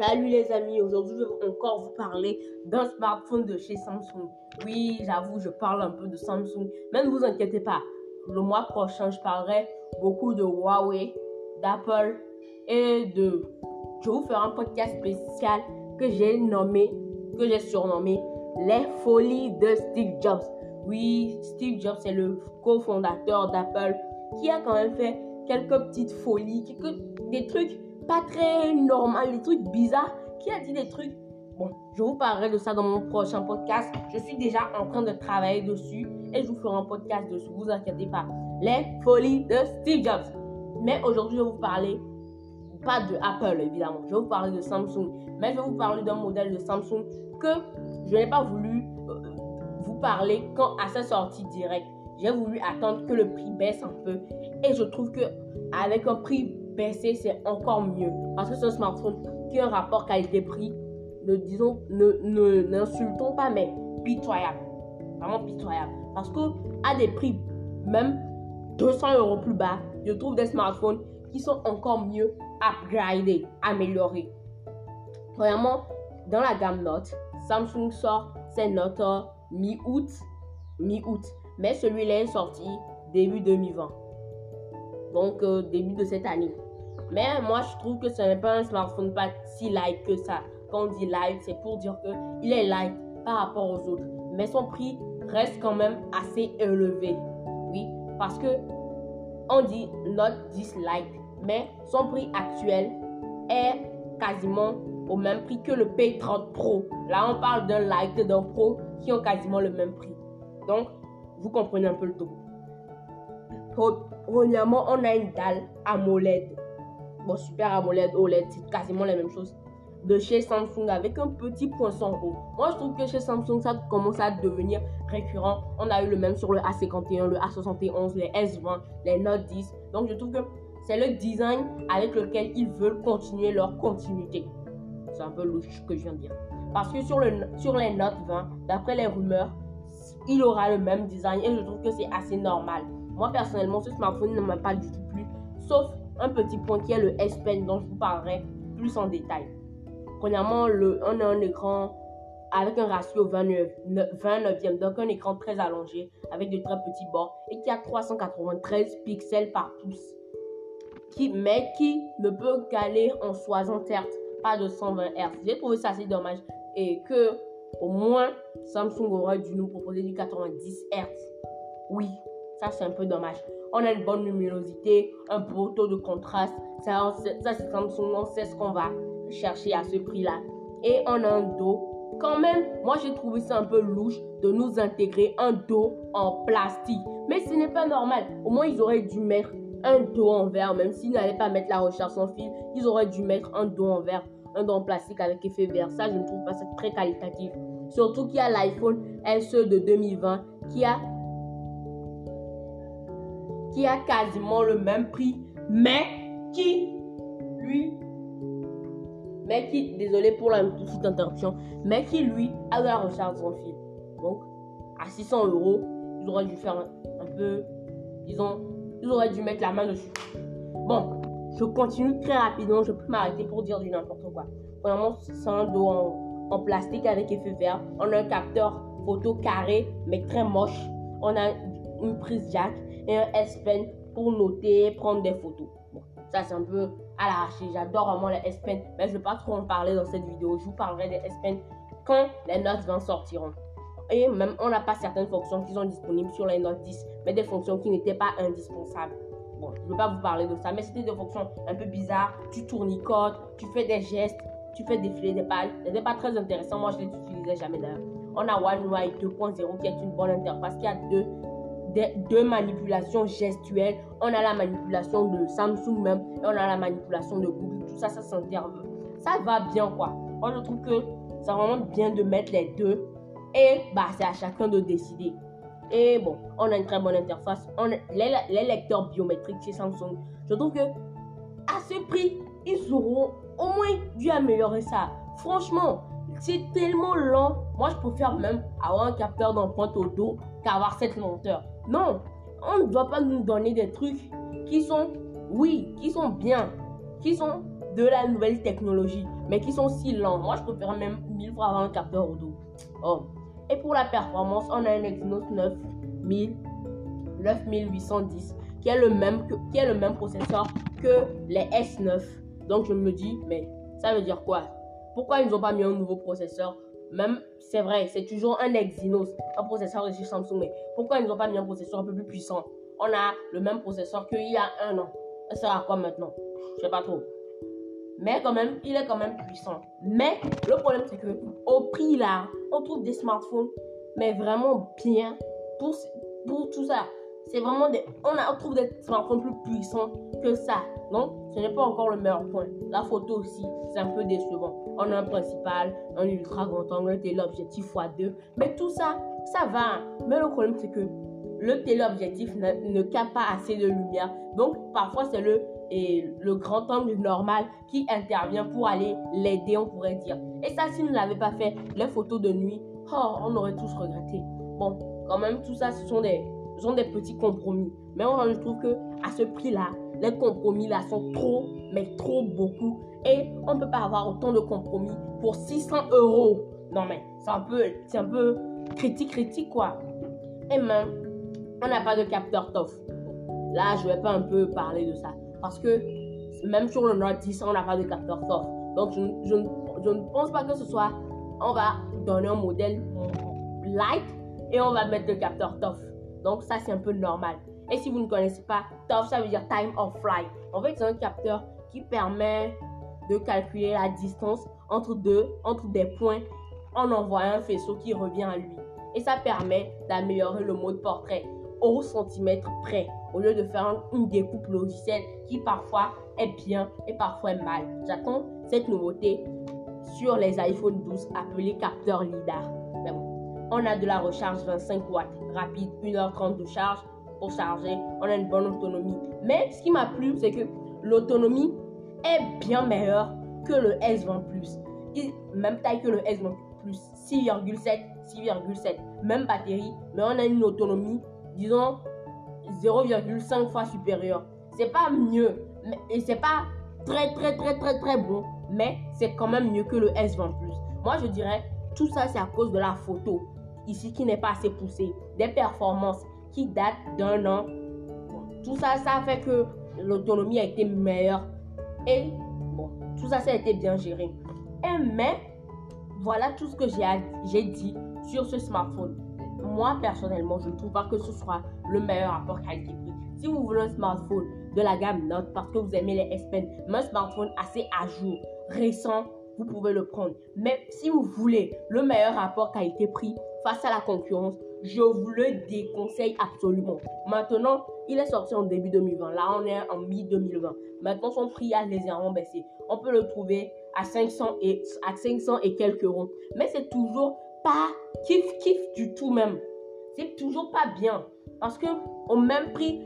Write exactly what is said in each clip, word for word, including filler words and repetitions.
Salut les amis, aujourd'hui je vais encore vous parler d'un smartphone de chez Samsung. Oui, j'avoue, je parle un peu de Samsung, mais ne vous inquiétez pas. Le mois prochain, je parlerai beaucoup de Huawei, d'Apple et de... Je vous ferai un podcast spécial que j'ai nommé, que j'ai surnommé Les Folies de Steve Jobs. Oui, Steve Jobs est le cofondateur d'Apple qui a quand même fait quelques petites folies, quelques, des trucs... pas très normal, des trucs bizarres, qui a dit des trucs. Bon, je vous parlerai de ça dans mon prochain podcast. Je suis déjà en train de travailler dessus et je vous ferai un podcast dessus, vous inquiétez pas. Les folies de Steve Jobs. Mais aujourd'hui, je vais vous parler, pas de Apple évidemment, je vais vous parler de Samsung. Mais je vais vous parler d'un modèle de Samsung que je n'ai pas voulu vous parler quand à sa sortie directe. J'ai voulu attendre que le prix baisse un peu et je trouve que avec un prix baisser, c'est encore mieux parce que ce smartphone qui a un rapport qualité-prix, ne disons, ne, ne n'insultons pas, mais pitoyable, vraiment pitoyable. Parce que à des prix même deux cents euros plus bas, je trouve des smartphones qui sont encore mieux upgradés, améliorés. Premièrement, dans la gamme Note, Samsung sort ses Note mi-août, mi-août, mais celui-là est sorti début deux mille vingt, donc euh, début de cette année. Mais moi, je trouve que ce n'est pas un smartphone pas si light que ça. Quand on dit light, c'est pour dire qu'il est light par rapport aux autres. Mais son prix reste quand même assez élevé. Oui, parce que on dit Note dix lite, mais son prix actuel est quasiment au même prix que le P trente Pro. Là, on parle d'un lite et d'un Pro qui ont quasiment le même prix. Donc, vous comprenez un peu le tout. Premièrement, on a une dalle AMOLED. Bon, Super AMOLED, O L E D, c'est quasiment la même chose de chez Samsung avec un petit poinçon rouge. Moi, je trouve que chez Samsung, ça commence à devenir récurrent. On a eu le même sur le A cinquante et un, le A soixante et onze, les S vingt, les Note dix. Donc, je trouve que c'est le design avec lequel ils veulent continuer leur continuité. C'est un peu louche ce que je viens de dire. Parce que sur, le, sur les Note vingt, d'après les rumeurs, il aura le même design et je trouve que c'est assez normal. Moi, personnellement, ce smartphone ne m'a pas du tout plu, sauf un petit point qui est le S Pen dont je vous parlerai plus en détail. Premièrement, le, on a un écran avec un ratio vingt-neuvième, donc un écran très allongé avec de très petits bords et qui a trois cent quatre-vingt-treize pixels par pouce, qui, mais qui ne peut qu'aller en soixante hertz, pas de cent vingt hertz. J'ai trouvé ça assez dommage et que au moins Samsung aurait dû nous proposer du quatre-vingt-dix hertz. Oui. Ça, c'est un peu dommage. On a une bonne luminosité, un beau taux de contraste. Ça, c'est, ça, c'est Samsung, on sait ce qu'on va chercher à ce prix-là. Et on a un dos. Quand même, moi, j'ai trouvé ça un peu louche de nous intégrer un dos en plastique. Mais ce n'est pas normal. Au moins, ils auraient dû mettre un dos en verre. Même s'ils n'allaient pas mettre la recharge sans fil, ils auraient dû mettre un dos en verre, un dos en plastique avec effet vert. Ça, je ne trouve pas ça très qualitatif. Surtout qu'il y a l'iPhone S E de deux mille vingt qui a... qui a quasiment le même prix, mais qui, lui, mais qui, désolé pour la petite interruption, mais qui, lui, a de la recharge sans fil. Donc, à six cents euros, ils auraient dû faire un, un peu, disons, ils auraient dû mettre la main dessus. Bon, je continue très rapidement, je peux m'arrêter pour dire du n'importe quoi. Premièrement, c'est un dos en, en plastique avec effet vert. On a un capteur photo carré, mais très moche. On a une prise jack et un S Pen pour noter et prendre des photos. Bon, ça c'est un peu à l'arraché. J'adore vraiment les S Pen, mais je ne vais pas trop en parler dans cette vidéo. Je vous parlerai des S Pen quand les Note vingt sortiront. Et même, on n'a pas certaines fonctions qui sont disponibles sur les Note dix, mais des fonctions qui n'étaient pas indispensables. Bon, je ne vais pas vous parler de ça, mais c'était des fonctions un peu bizarres. Tu tournicotes, tu fais des gestes, tu fais défiler des pages. Ce n'était pas très intéressant. Moi, je ne les utilisais jamais d'ailleurs. On a One U I deux point zéro qui est une bonne interface, qui a deux de manipulation gestuelle. On a la manipulation de Samsung même et on a la manipulation de Google. Tout ça, ça s'intervient. Ça va bien quoi. Moi, je trouve que c'est vraiment bien de mettre les deux et bah c'est à chacun de décider. Et bon, on a une très bonne interface. On a les, les lecteurs biométriques chez Samsung. Je trouve que à ce prix, ils auront au moins dû améliorer ça. Franchement, c'est tellement lent. Moi, je préfère même avoir un capteur d'empreinte au dos qu'avoir cette lenteur. Non, on ne doit pas nous donner des trucs qui sont, oui, qui sont bien, qui sont de la nouvelle technologie, mais qui sont si lents. Moi, je préfère même mille fois avoir un capteur au dos. Oh. Et pour la performance, on a un Exynos neuf mille huit cent dix qui est le même que, qui est le même processeur que les S neuf. Donc je me dis, mais ça veut dire quoi? Pourquoi ils n'ont pas mis un nouveau processeur? Même, c'est vrai, c'est toujours un Exynos, un processeur de chez Samsung, mais pourquoi ils n'ont pas mis un processeur un peu plus puissant? On a le même processeur qu'il y a un an. Ça sert à quoi maintenant? Je sais pas trop. Mais quand même, il est quand même puissant. Mais le problème, c'est que au prix là, on trouve des smartphones, mais vraiment bien pour, pour tout ça. C'est vraiment des, on, a, on trouve des smartphones plus puissants que ça. Donc, ce n'est pas encore le meilleur point. La photo aussi, c'est un peu décevant. On a un principal, un ultra grand angle, téléobjectif fois deux. Mais tout ça, ça va. Mais le problème, c'est que le téléobjectif ne, ne capte pas assez de lumière. Donc, parfois, c'est le, et le grand angle normal qui intervient pour aller l'aider, on pourrait dire. Et ça, s'il ne l'avait pas fait, les photos de nuit, oh, on aurait tous regretté. Bon, quand même, tout ça, ce sont des... sont des petits compromis, mais moi je trouve que à ce prix là, les compromis là sont trop, mais trop beaucoup, et on ne peut pas avoir autant de compromis pour six cents euros. Non mais c'est un peu, c'est un peu critique, critique quoi. Et même on n'a pas de capteur T O F. Là je vais pas un peu parler de ça parce que même sur le Note dix on n'a pas de capteur T O F. Donc je, je, je ne pense pas que ce soit, on va donner un modèle light et on va mettre le capteur T O F. Donc ça c'est un peu normal. Et si vous ne connaissez pas, T O F ça veut dire time of flight. En fait c'est un capteur qui permet de calculer la distance entre deux, entre des points en envoyant un faisceau qui revient à lui. Et ça permet d'améliorer le mode portrait au centimètre près au lieu de faire une découpe logicielle qui parfois est bien et parfois est mal. J'attends cette nouveauté sur les iPhone douze appelé capteur lidar. Mais bon. On a de la recharge vingt-cinq watts, rapide, une heure trente de charge pour charger. On a une bonne autonomie. Mais ce qui m'a plu, c'est que l'autonomie est bien meilleure que le S vingt plus. Même taille que le S vingt plus, six virgule sept, six virgule sept. Même batterie, mais on a une autonomie, disons, zéro virgule cinq fois supérieure. C'est pas mieux, et c'est pas très très très très très bon, mais c'est quand même mieux que le S vingt plus. Moi, je dirais, tout ça, c'est à cause de la photo. Ici qui n'est pas assez poussé, des performances qui datent d'un an. Bon, tout ça, ça fait que l'autonomie a été meilleure et bon, tout ça, ça a été bien géré. Et mais voilà tout ce que j'ai, j'ai dit sur ce smartphone. Moi personnellement, je ne trouve pas que ce soit le meilleur rapport qualité-prix. Si vous voulez un smartphone de la gamme Note parce que vous aimez les S Pen, mais un smartphone assez à jour, récent, vous pouvez le prendre. Mais si vous voulez le meilleur rapport qualité-prix face à la concurrence, je vous le déconseille absolument. Maintenant, il est sorti en début deux mille vingt. Là, on est en mi deux mille vingt. Maintenant, son prix a légèrement baissé. On peut le trouver à cinq cents et, à cinq cents et quelques euros. Mais c'est toujours pas kiff-kiff du tout même. C'est toujours pas bien. Parce que au même prix,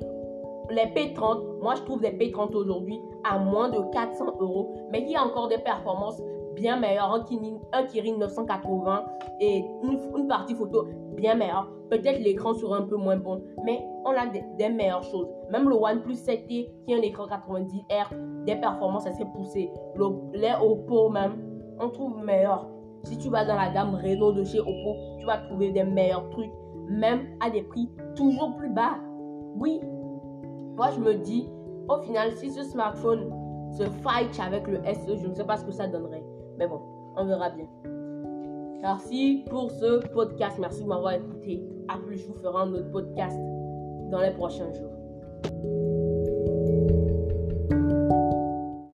les P trente, moi je trouve des P trente aujourd'hui à moins de quatre cents euros. Mais il y a encore des performances bien meilleures. Un Kirin, un Kirin neuf cent quatre-vingts et une, une partie photo bien meilleure. Peut-être l'écran sera un peu moins bon, mais on a des, des meilleures choses. Même le OnePlus sept T qui a un écran quatre-vingt-dix hertz, des performances assez poussées. Le, les Oppo même, on trouve meilleur. Si tu vas dans la gamme Reno de chez Oppo, tu vas trouver des meilleurs trucs, même à des prix toujours plus bas. Oui. Moi, je me dis, au final, si ce smartphone se fight avec le S E, je ne sais pas ce que ça donnerait. Mais bon, on verra bien. Merci pour ce podcast. Merci de m'avoir écouté. À plus, je vous ferai un autre podcast dans les prochains jours.